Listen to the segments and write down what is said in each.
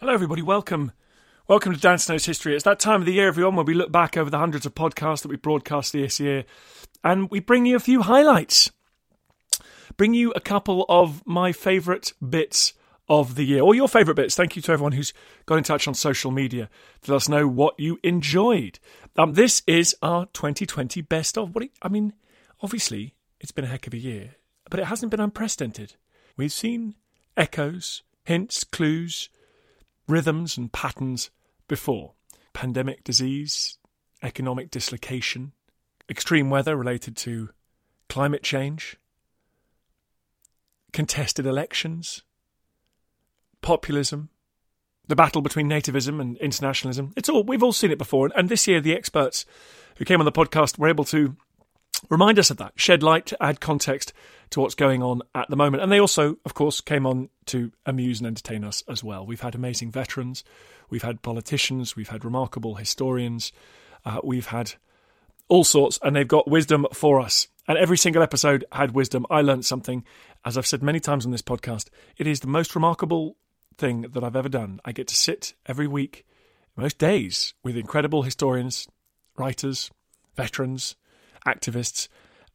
Hello everybody, welcome. Welcome to Dan Snow's History. It's that time of the year, everyone, where we look back over the hundreds of podcasts that we broadcast this year, and we bring you a few highlights. Bring you a couple of my favourite bits of the year, or your favourite bits. Thank you to everyone who's got in touch on social media to let us know what you enjoyed. This is our 2020 best of. Obviously, it's been a heck of a year, but it hasn't been unprecedented. We've seen echoes, hints, clues, rhythms and patterns before. Pandemic, disease, economic dislocation, extreme weather related to climate change, contested elections, populism, the battle between nativism and internationalism. We've all seen it before, and this year the experts who came on the podcast were able to remind us of that, shed light, to add context to what's going on at the moment. And they also, of course, came on to amuse and entertain us as well. We've had amazing veterans, we've had politicians, we've had remarkable historians, we've had all sorts, and they've got wisdom for us. And every single episode had wisdom. I learned something. As I've said many times on this podcast, it is the most remarkable thing that I've ever done. I get to sit every week, most days, with incredible historians, writers, veterans, activists,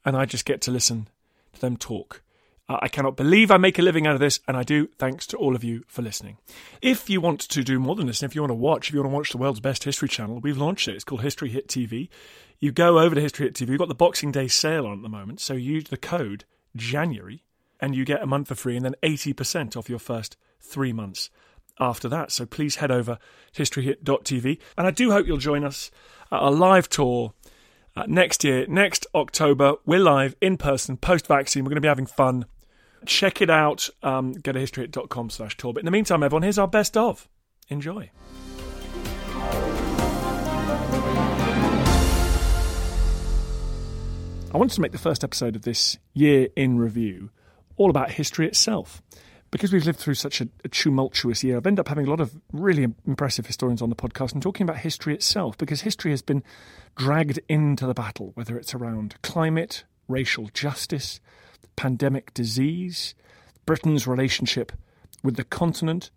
and I just get to listen to them talk. I cannot believe I make a living out of this, and I do, thanks to all of you for listening. If you want to do more than listen, if you want to watch the world's best history channel, we've launched it. It's called History Hit TV. You go over to History Hit TV. We've got the Boxing Day sale on at the moment, so use the code January, and you get a month for free, and then 80% off your first 3 months after that. So please head over to historyhit.tv, and I do hope you'll join us at a live tour next year, next October. We're live, in person, post-vaccine. We're going to be having fun. Check it out. Go to historyhit.com/tour. But in the meantime, everyone, here's our best of. Enjoy. I wanted to make the first episode of this year in review all about history itself. Because we've lived through such a tumultuous year, I've ended up having a lot of really impressive historians on the podcast and talking about history itself, because history has been dragged into the battle, whether it's around climate, racial justice, pandemic disease, Britain's relationship with the continent,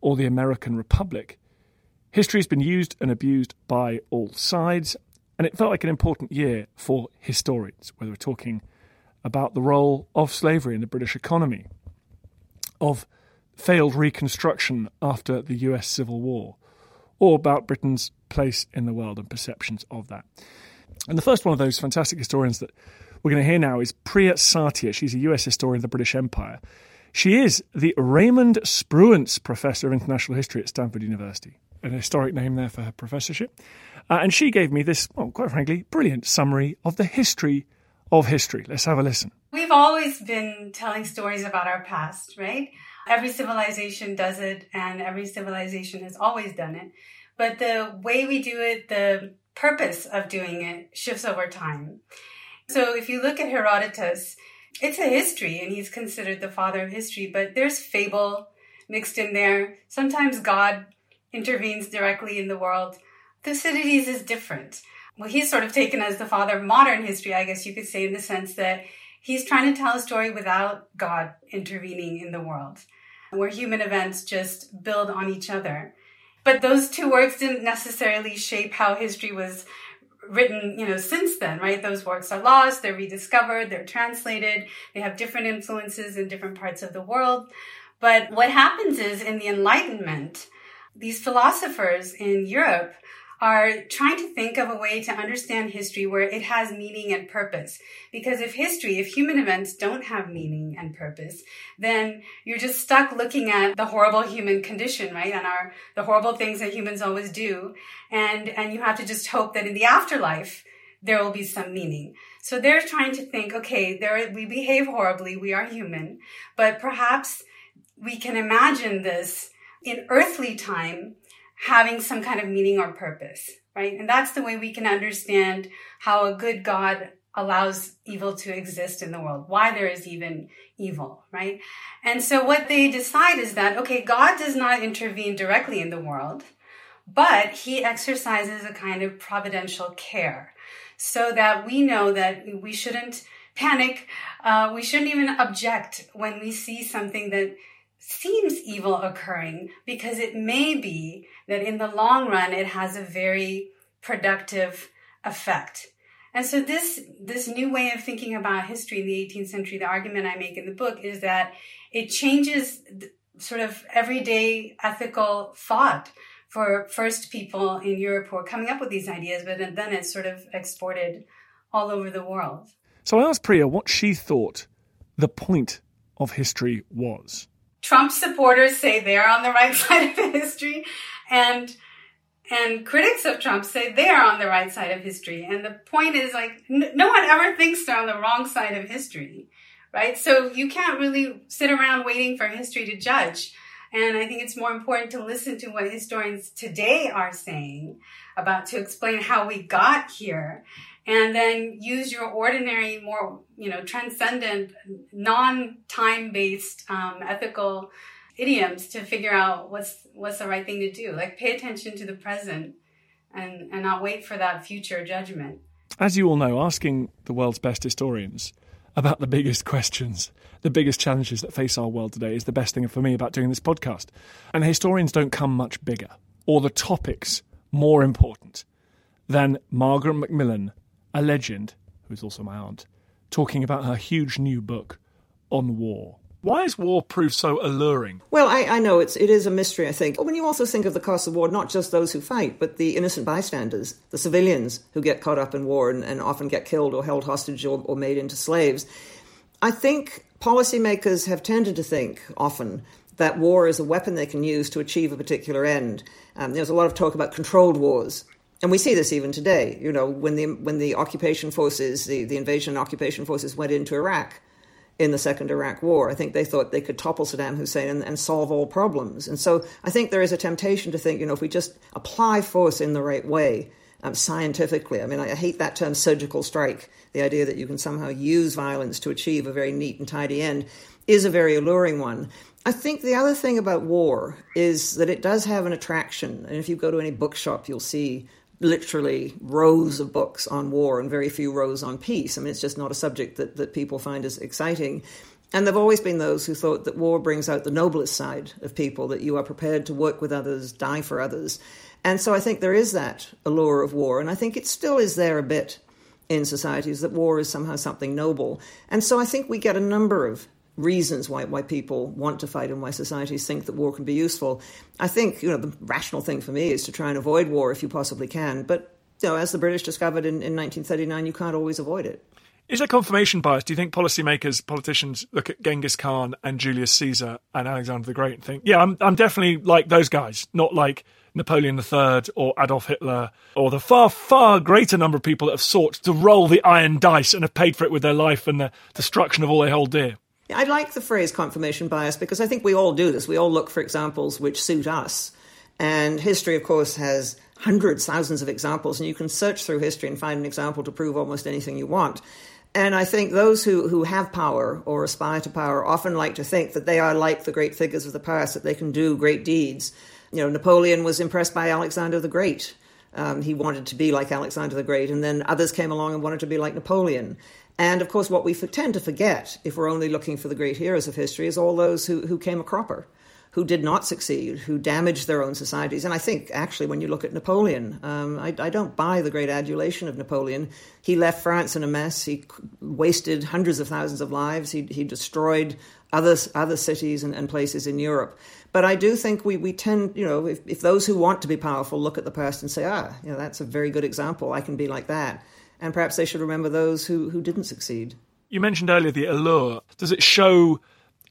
or the American Republic. History has been used and abused by all sides, and it felt like an important year for historians, whether we're talking about the role of slavery in the British economy, of failed reconstruction after the US Civil War, or about Britain's place in the world and perceptions of that. And the first one of those fantastic historians that we're going to hear now is Priya Satia. She's a US historian of the British Empire. She is the Raymond Spruance Professor of International History at Stanford University. An historic name there for her professorship. And she gave me this, quite frankly, brilliant summary of the history of history. Let's have a listen. We've always been telling stories about our past, right? Every civilization does it, and every civilization has always done it. But the way we do it, the purpose of doing it, shifts over time. So if you look at Herodotus, it's a history, and he's considered the father of history, but there's fable, mixed in there. Sometimes God intervenes directly in the world. Thucydides is different. Well, he's sort of taken as the father of modern history, I guess you could say, in the sense that he's trying to tell a story without God intervening in the world, where human events just build on each other. But those two works didn't necessarily shape how history was written, since then, right? Those works are lost, they're rediscovered, they're translated, they have different influences in different parts of the world. But what happens is, in the Enlightenment, these philosophers in Europe are trying to think of a way to understand history where it has meaning and purpose. Because if human events don't have meaning and purpose, then you're just stuck looking at the horrible human condition, right? And the horrible things that humans always do. And you have to just hope that in the afterlife, there will be some meaning. So they're trying to think, okay, we behave horribly, we are human, but perhaps we can imagine this in earthly time having some kind of meaning or purpose, right? And that's the way we can understand how a good God allows evil to exist in the world, why there is even evil, right? And so what they decide is that, okay, God does not intervene directly in the world, but he exercises a kind of providential care so that we know that we shouldn't panic, we shouldn't even object when we see something that seems evil occurring, because it may be that in the long run it has a very productive effect. And so this new way of thinking about history in the 18th century, the argument I make in the book is that it changes sort of everyday ethical thought for first people in Europe who are coming up with these ideas, but then it's sort of exported all over the world. So I asked Priya what she thought the point of history was. Trump supporters say they're on the right side of history, and critics of Trump say they're on the right side of history. And the point is, no one ever thinks they're on the wrong side of history, right? So you can't really sit around waiting for history to judge. And I think it's more important to listen to what historians today are saying to explain how we got here, and then use your ordinary, more, transcendent, non-time-based ethical idioms to figure out what's the right thing to do. Pay attention to the present and not wait for that future judgment. As you all know, asking the world's best historians about the biggest questions, the biggest challenges that face our world today is the best thing for me about doing this podcast. And historians don't come much bigger, or the topics more important, than Margaret Macmillan, a legend, who's also my aunt, talking about her huge new book on war. Why is war proof so alluring? Well, I know it is a mystery, I think. When you also think of the cost of war, not just those who fight, but the innocent bystanders, the civilians who get caught up in war and often get killed or held hostage or made into slaves. I think policymakers have tended to think often that war is a weapon they can use to achieve a particular end. There's a lot of talk about controlled wars. And we see this even today, when the occupation forces, the invasion and occupation forces went into Iraq, in the Second Iraq War. I think they thought they could topple Saddam Hussein and solve all problems. And so I think there is a temptation to think, if we just apply force in the right way, scientifically. I mean, I hate that term surgical strike. The idea that you can somehow use violence to achieve a very neat and tidy end is a very alluring one. I think the other thing about war is that it does have an attraction. And if you go to any bookshop, you'll see literally rows of books on war and very few rows on peace. I mean, it's just not a subject that people find as exciting. And there have always been those who thought that war brings out the noblest side of people, that you are prepared to work with others, die for others. And so I think there is that allure of war. And I think it still is there a bit in societies that war is somehow something noble. And so I think we get a number of reasons why people want to fight and why societies think that war can be useful. I think, the rational thing for me is to try and avoid war if you possibly can. But, as the British discovered in 1939, you can't always avoid it. Is there confirmation bias? Do you think policymakers, politicians look at Genghis Khan and Julius Caesar and Alexander the Great and think, yeah, I'm definitely like those guys, not like Napoleon III or Adolf Hitler or the far, far greater number of people that have sought to roll the iron dice and have paid for it with their life and the destruction of all they hold dear? I like the phrase confirmation bias because I think we all do this. We all look for examples which suit us. And history, of course, has hundreds, thousands of examples, and you can search through history and find an example to prove almost anything you want. And I think those who have power or aspire to power often like to think that they are like the great figures of the past, that they can do great deeds. You know, Napoleon was impressed by Alexander the Great. He wanted to be like Alexander the Great, and then others came along and wanted to be like Napoleon. And, of course, what we tend to forget, if we're only looking for the great heroes of history, is all those who came a cropper, who did not succeed, who damaged their own societies. And I think, actually, when you look at Napoleon, I don't buy the great adulation of Napoleon. He left France in a mess. He wasted hundreds of thousands of lives. He destroyed other cities and places in Europe. But I do think we tend, you know, if those who want to be powerful look at the past and say, you know, that's a very good example. I can be like that. And perhaps they should remember those who didn't succeed. You mentioned earlier the allure. Does it show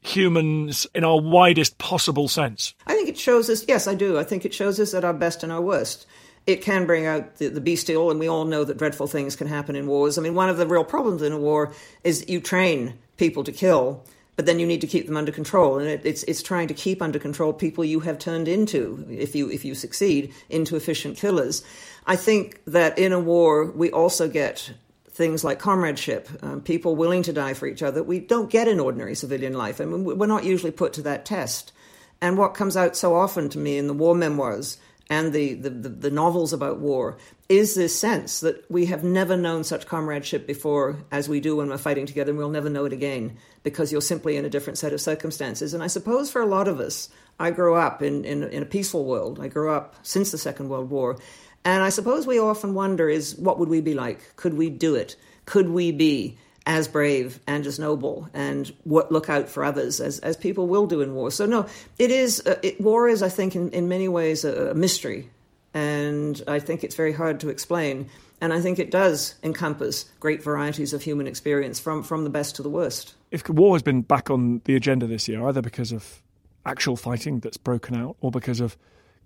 humans in our widest possible sense? I think it shows us, yes, I do. I think it shows us at our best and our worst. It can bring out the bestial, and we all know that dreadful things can happen in wars. I mean, one of the real problems in a war is you train people to kill, but then you need to keep them under control. And it's trying to keep under control people you have turned into, if you succeed, into efficient killers. I think that in a war, we also get things like comradeship, people willing to die for each other. We don't get in ordinary civilian life. I mean, we're not usually put to that test. And what comes out so often to me in the war memoirs and the novels about war is this sense that we have never known such comradeship before as we do when we're fighting together, and we'll never know it again because you're simply in a different set of circumstances. And I suppose for a lot of us, I grew up in a peaceful world. I grew up since the Second World War. And I suppose we often wonder is, what would we be like? Could we do it? Could we be as brave and as noble and look out for others as people will do in war? So no, it is, war is, I think, in many ways a mystery. And I think it's very hard to explain. And I think it does encompass great varieties of human experience from the best to the worst. If war has been back on the agenda this year, either because of actual fighting that's broken out or because of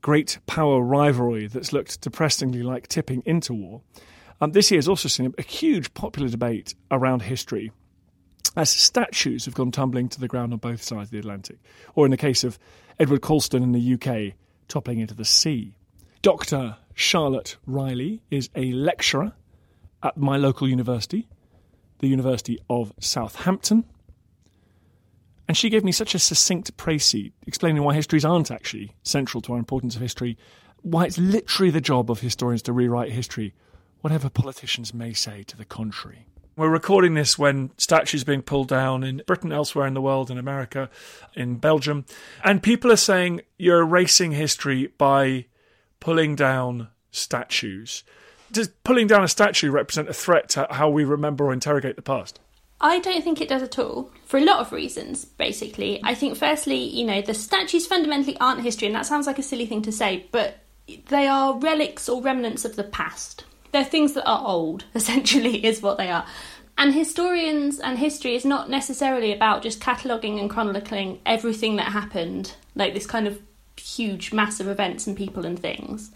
great power rivalry that's looked depressingly like tipping into war. This year has also seen a huge popular debate around history as statues have gone tumbling to the ground on both sides of the Atlantic, or in the case of Edward Colston in the UK, toppling into the sea. Dr. Charlotte Riley is a lecturer at my local university, the University of Southampton, and she gave me such a succinct précis, explaining why histories aren't actually central to our importance of history, why it's literally the job of historians to rewrite history, whatever politicians may say to the contrary. We're recording this when statues are being pulled down in Britain, elsewhere in the world, in America, in Belgium, and people are saying you're erasing history by pulling down statues. Does pulling down a statue represent a threat to how we remember or interrogate the past? I don't think it does at all, for a lot of reasons, basically. I think, firstly, you know, the statues fundamentally aren't history, and that sounds like a silly thing to say, but they are relics or remnants of the past. They're things that are old, essentially, is what they are. And historians and history is not necessarily about just cataloguing and chronicling everything that happened, like this kind of huge mass of events and people and things.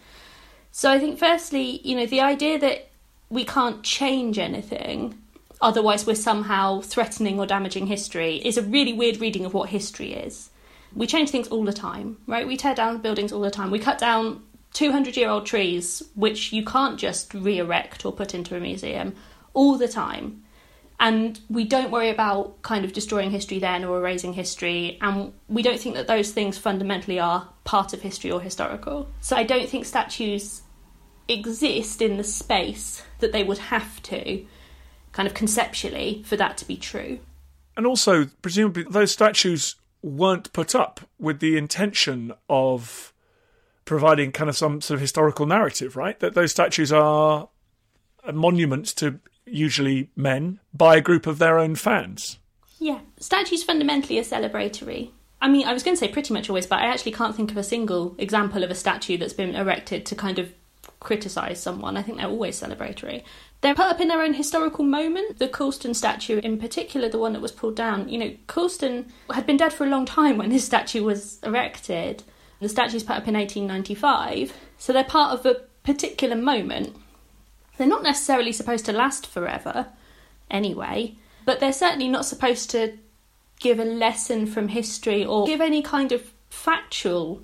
So I think, firstly, you know, the idea that we can't change anything, otherwise we're somehow threatening or damaging history, is a really weird reading of what history is. We change things all the time, right? We tear down buildings all the time. We cut down 200-year-old trees, which you can't just re-erect or put into a museum, all the time. And we don't worry about kind of destroying history then or erasing history. And we don't think that those things fundamentally are part of history or historical. So I don't think statues exist in the space that they would have to, kind of conceptually, for that to be true. And also, presumably, those statues weren't put up with the intention of providing kind of some sort of historical narrative, right? That those statues are monuments to usually men by a group of their own fans. Yeah. Statues fundamentally are celebratory. I mean, I was going to say pretty much always, but I actually can't think of a single example of a statue that's been erected to kind of criticise someone. I think they're always celebratory. They're put up in their own historical moment. The Colston statue in particular, the one that was pulled down, you know, Colston had been dead for a long time when his statue was erected. The statue's put up in 1895, so they're part of a particular moment. They're not necessarily supposed to last forever, anyway, but they're certainly not supposed to give a lesson from history or give any kind of factual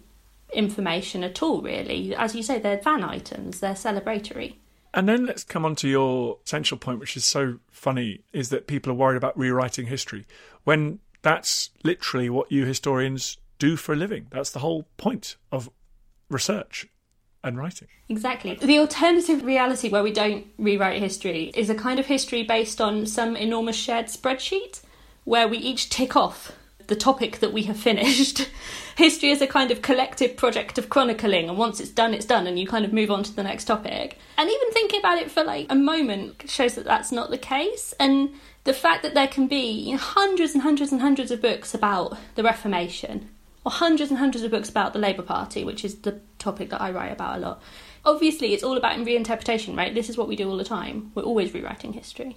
information at all, really. As you say, they're fan items, they're celebratory. And then let's come on to your central point, which is so funny, is that people are worried about rewriting history, when that's literally what you historians do for a living. That's the whole point of research and writing. Exactly. The alternative reality where we don't rewrite history is a kind of history based on some enormous shared spreadsheet where we each tick off the topic that we have finished. History is a kind of collective project of chronicling, and once it's done, and you kind of move on to the next topic. And even thinking about it for like a moment shows that that's not the case. And the fact that there can be, you know, hundreds and hundreds and hundreds of books about the Reformation, or hundreds and hundreds of books about the Labour Party, which is the topic that I write about a lot. Obviously, it's all about reinterpretation, right? This is what we do all the time. We're always rewriting history.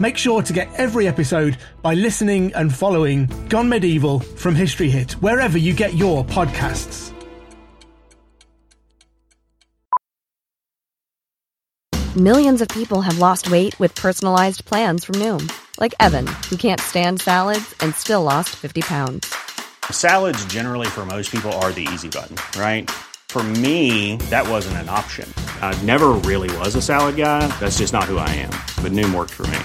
Make sure to get every episode by listening and following Gone Medieval from History Hit, wherever you get your podcasts. Millions of people have lost weight with personalized plans from Noom, like Evan, who can't stand salads and still lost 50 pounds. Salads generally for most people are the easy button, right? For me, that wasn't an option. I never really was a salad guy. That's just not who I am. But Noom worked for me.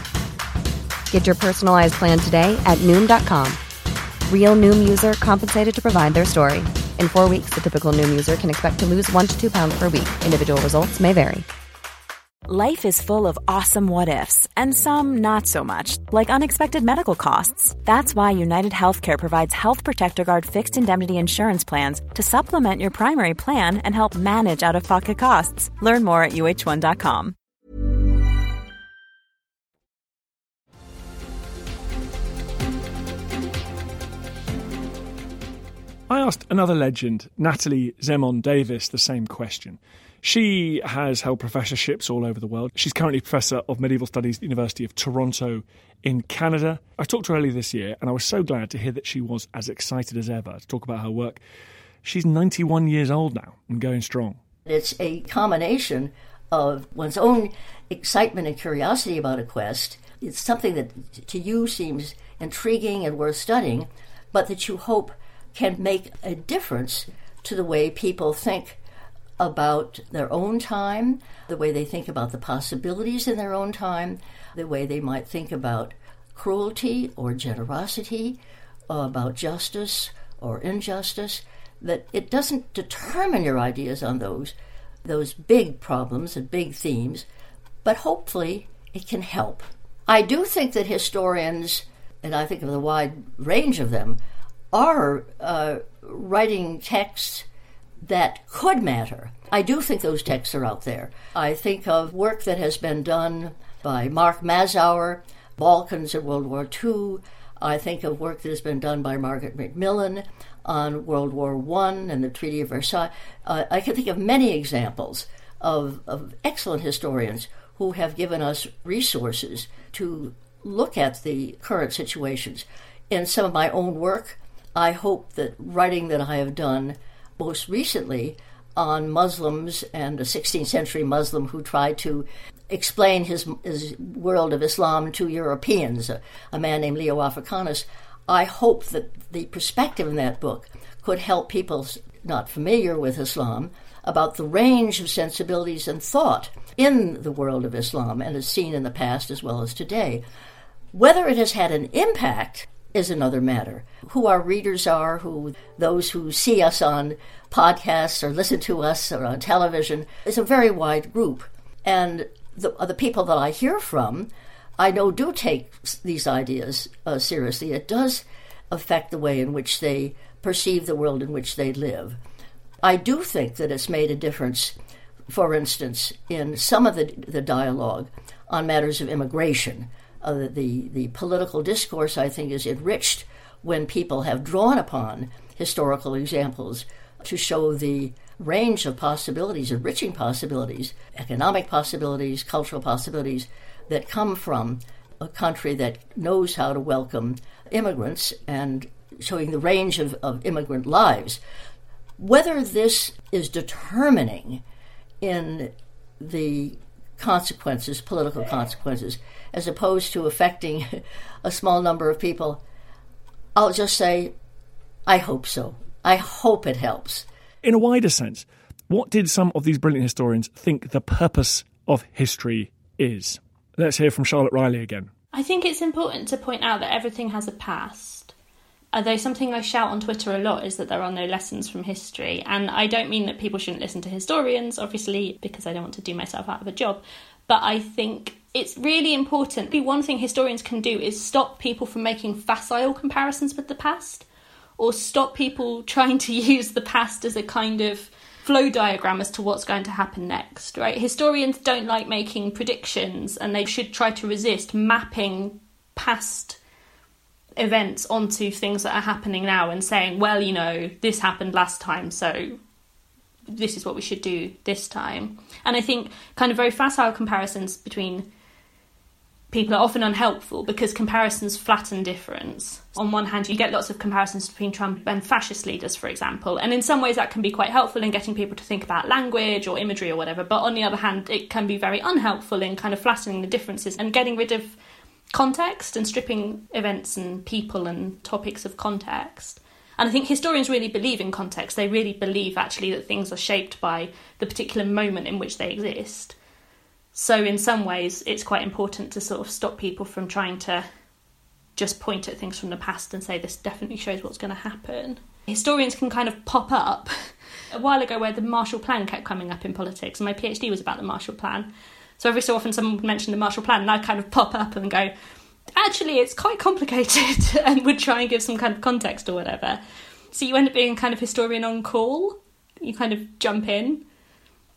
Get your personalized plan today at Noom.com. Real Noom user compensated to provide their story. In 4 weeks, the typical Noom user can expect to lose 1 to 2 pounds per week. Individual results may vary. Life is full of awesome what-ifs, and some not so much, like unexpected medical costs. That's why United Healthcare provides Health Protector Guard fixed indemnity insurance plans to supplement your primary plan and help manage out-of-pocket costs. Learn more at uh1.com. I asked another legend, Natalie Zemon Davis, the same question. She has held professorships all over the world. She's currently Professor of Medieval Studies at the University of Toronto in Canada. I talked to her earlier this year, and I was so glad to hear that she was as excited as ever to talk about her work. She's 91 years old now and going strong. It's a combination of one's own excitement and curiosity about a quest. It's something that to you seems intriguing and worth studying, but that you hope can make a difference to the way people think about their own time, the way they think about the possibilities in their own time, the way they might think about cruelty or generosity, about justice or injustice, that it doesn't determine your ideas on those big problems and big themes, but hopefully it can help. I do think that historians, and I think of the wide range of them, are writing texts that could matter. I do think those texts are out there. I think of work that has been done by Mark Mazower, Balkans and World War II. I think of work that has been done by Margaret Macmillan on World War I and the Treaty of Versailles. I can think of many examples of excellent historians who have given us resources to look at the current situations. In some of my own work, I hope that writing that I have done most recently on Muslims and a 16th century Muslim who tried to explain his world of Islam to Europeans, a man named Leo Africanus. I hope that the perspective in that book could help people not familiar with Islam about the range of sensibilities and thought in the world of Islam and as seen in the past as well as today. Whether it has had an impact is another matter. Who our readers are, who those who see us on podcasts or listen to us or on television, is a very wide group. And the people that I hear from, I know do take these ideas seriously. It does affect the way in which they perceive the world in which they live. I do think that it's made a difference, for instance, in some of the dialogue on matters of immigration. The political discourse, I think, is enriched when people have drawn upon historical examples to show the range of possibilities, enriching possibilities, economic possibilities, cultural possibilities that come from a country that knows how to welcome immigrants, and showing the range of immigrant lives. Whether this is determining in the consequences, political consequences, as opposed to affecting a small number of people, I'll just say, I hope so. I hope it helps. In a wider sense, what did some of these brilliant historians think the purpose of history is? Let's hear from Charlotte Riley again. I think it's important to point out that everything has a past. Although something I shout on Twitter a lot is that there are no lessons from history. And I don't mean that people shouldn't listen to historians, obviously, because I don't want to do myself out of a job. But I think it's really important. One thing historians can do is stop people from making facile comparisons with the past, or stop people trying to use the past as a kind of flow diagram as to what's going to happen next, right? Historians don't like making predictions, and they should try to resist mapping past events onto things that are happening now and saying, well, you know, this happened last time, so this is what we should do this time. And I think kind of very facile comparisons between people are often unhelpful because comparisons flatten difference. On one hand, you get lots of comparisons between Trump and fascist leaders, for example, and in some ways that can be quite helpful in getting people to think about language or imagery or whatever, but on the other hand, it can be very unhelpful in kind of flattening the differences and getting rid of context and stripping events and people and topics of context. And I think historians really believe in context. They really believe, actually, that things are shaped by the particular moment in which they exist. So in some ways, it's quite important to sort of stop people from trying to just point at things from the past and say, this definitely shows what's going to happen. Historians can kind of pop up. A while ago, where the Marshall Plan kept coming up in politics, and my PhD was about the Marshall Plan. So every so often someone would mention the Marshall Plan, and I'd kind of pop up and go, actually, it's quite complicated, and would try and give some kind of context or whatever. So you end up being kind of historian on call. You kind of jump in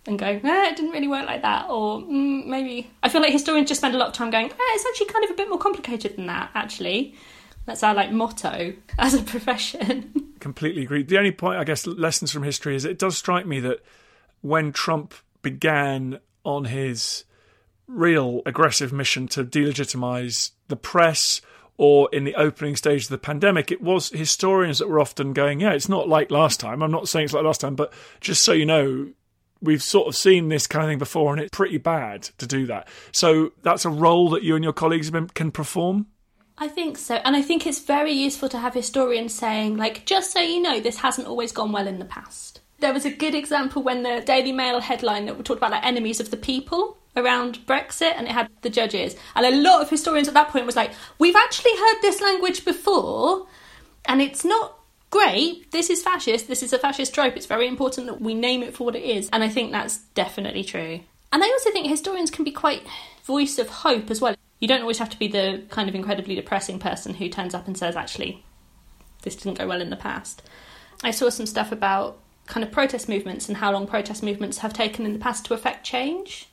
and go, it didn't really work like that, or maybe... I feel like historians just spend a lot of time going, it's actually kind of a bit more complicated than that, actually. That's our, motto as a profession. Completely agree. The only point, I guess, lessons from history is it does strike me that when Trump began on his real aggressive mission to delegitimise the press, or in the opening stage of the pandemic, it was historians that were often going, it's not like last time. I'm not saying it's like last time, but just so you know, we've sort of seen this kind of thing before, and it's pretty bad to do that. So that's a role that you and your colleagues can perform? I think so. And I think it's very useful to have historians saying, just so you know, this hasn't always gone well in the past. There was a good example when the Daily Mail headline that talked about enemies of the people around Brexit, and it had the judges. And a lot of historians at that point was like, we've actually heard this language before, and it's not great, this is fascist, this is a fascist trope, it's very important that we name it for what it is. And I think that's definitely true. And I also think historians can be quite voice of hope as well. You don't always have to be the kind of incredibly depressing person who turns up and says, actually, this didn't go well in the past. I saw some stuff about kind of protest movements and how long protest movements have taken in the past to affect change.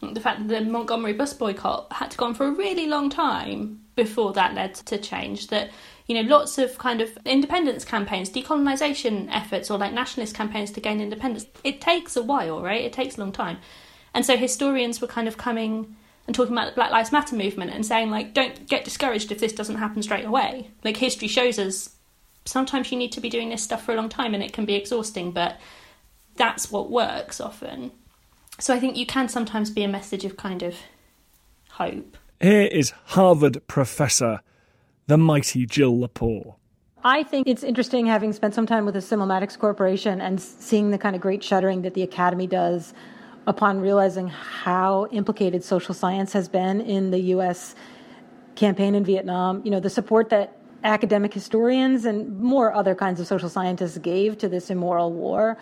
The fact that the Montgomery bus boycott had to go on for a really long time before that led to change, that lots of kind of independence campaigns, decolonisation efforts, or nationalist campaigns to gain independence. It takes a while, right? It takes a long time. And so historians were kind of coming and talking about the Black Lives Matter movement and saying, don't get discouraged if this doesn't happen straight away. History shows us sometimes you need to be doing this stuff for a long time, and it can be exhausting, but that's what works often. So I think you can sometimes be a message of kind of hope. Here is Harvard professor, the mighty Jill Lepore. I think it's interesting, having spent some time with the Simulmatics Corporation and seeing the kind of great shuddering that the Academy does upon realizing how implicated social science has been in the U.S. campaign in Vietnam. The support that academic historians and more other kinds of social scientists gave to this immoral war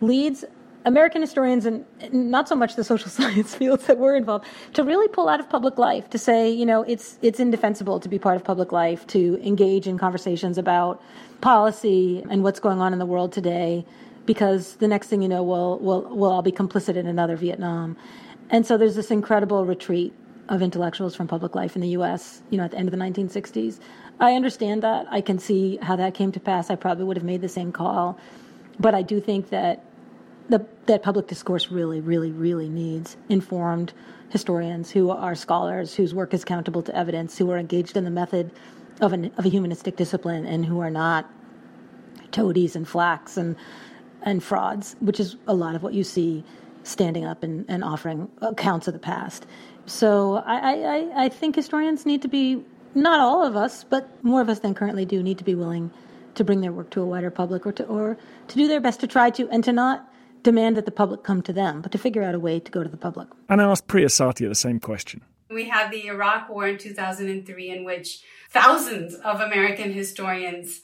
leads American historians, and not so much the social science fields that were involved, to really pull out of public life, to say, it's indefensible to be part of public life, to engage in conversations about policy and what's going on in the world today, because the next thing you know, we'll all be complicit in another Vietnam. And so there's this incredible retreat of intellectuals from public life in the U.S., at the end of the 1960s. I understand that. I can see how that came to pass. I probably would have made the same call. But I do think that that public discourse really, really, really needs informed historians who are scholars, whose work is accountable to evidence, who are engaged in the method of a humanistic discipline, and who are not toadies and flacks and frauds, which is a lot of what you see standing up and offering accounts of the past. So I think historians need to be, not all of us, but more of us than currently do, need to be willing to bring their work to a wider public, or to do their best to try to, and to not demand that the public come to them, but to figure out a way to go to the public. And I asked Priya Satia the same question. We had the Iraq War in 2003, in which thousands of American historians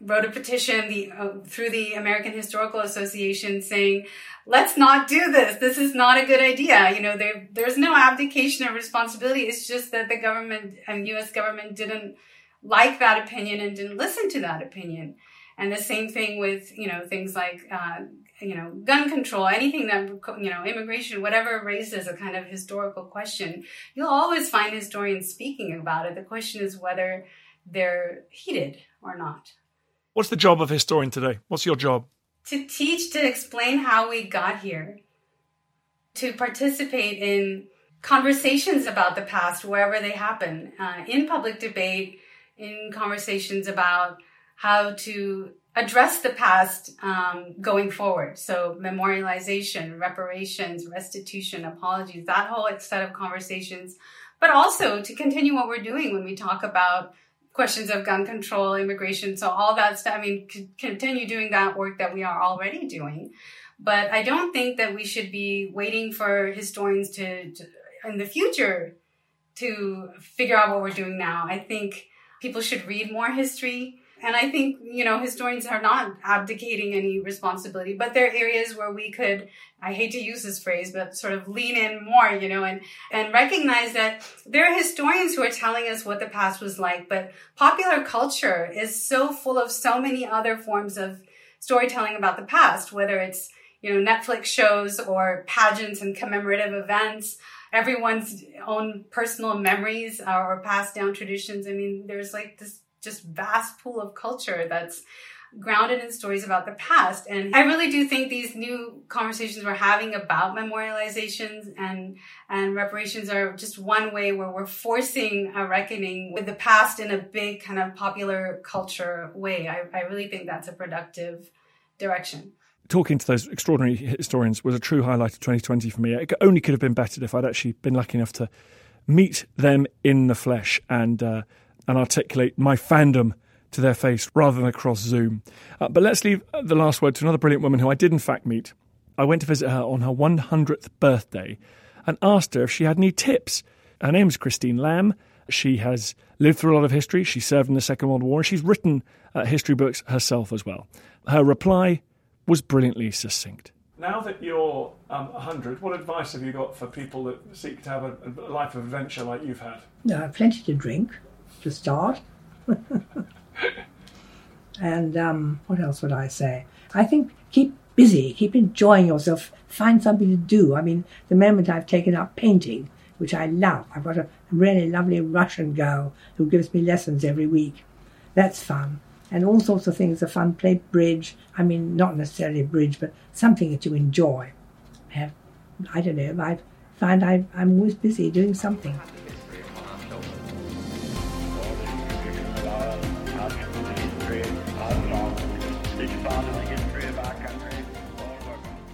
wrote a petition through the American Historical Association saying, let's not do this. This is not a good idea. You know, there's no abdication of responsibility. It's just that the government and U.S. government didn't like that opinion and didn't listen to that opinion. And the same thing with, you know, things like, gun control, anything that, immigration, whatever raises a kind of historical question, you'll always find historians speaking about it. The question is whether they're heated or not. What's the job of a historian today? What's your job? To teach, to explain how we got here, to participate in conversations about the past, wherever they happen, in public debate, in conversations about how to address the past going forward. So memorialization, reparations, restitution, apologies, that whole set of conversations, but also to continue what we're doing when we talk about questions of gun control, immigration, so all that stuff. I mean, continue doing that work that we are already doing. But I don't think that we should be waiting for historians to in the future, to figure out what we're doing now. I think people should read more history. And I think, historians are not abdicating any responsibility, but there are areas where we could, I hate to use this phrase, but sort of lean in more, and recognize that there are historians who are telling us what the past was like, but popular culture is so full of so many other forms of storytelling about the past, whether it's, Netflix shows or pageants and commemorative events, everyone's own personal memories or passed down traditions. I mean, there's like this just vast pool of culture that's grounded in stories about the past. And I really do think these new conversations we're having about memorializations and reparations are just one way where we're forcing a reckoning with the past in a big kind of popular culture way. I really think that's a productive direction. Talking to those extraordinary historians was a true highlight of 2020 for me. It only could have been bettered if I'd actually been lucky enough to meet them in the flesh and articulate my fandom to their face rather than across Zoom. But let's leave the last word to another brilliant woman who I did in fact meet. I went to visit her on her 100th birthday and asked her if she had any tips. Her name's Christine Lamb. She has lived through a lot of history. She served in the Second World War, and she's written history books herself as well. Her reply was brilliantly succinct. Now that you're 100, what advice have you got for people that seek to have a life of adventure like you've had? No, plenty to drink. To start. And what else would I say? I think keep busy, keep enjoying yourself, find something to do. I mean, the moment I've taken up painting, which I love, I've got a really lovely Russian girl who gives me lessons every week. That's fun. And all sorts of things are fun. Play bridge. I mean, not necessarily bridge, but something that you enjoy. I'm always busy doing something.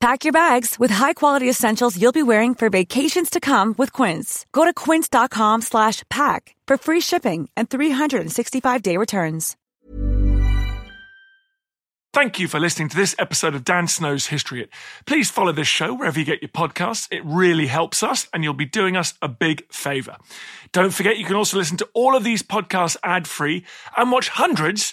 Pack your bags with high-quality essentials you'll be wearing for vacations to come with Quince. Go to quince.com/pack for free shipping and 365-day returns. Thank you for listening to this episode of Dan Snow's History Hit. Please follow this show wherever you get your podcasts. It really helps us, and you'll be doing us a big favour. Don't forget you can also listen to all of these podcasts ad-free and watch hundreds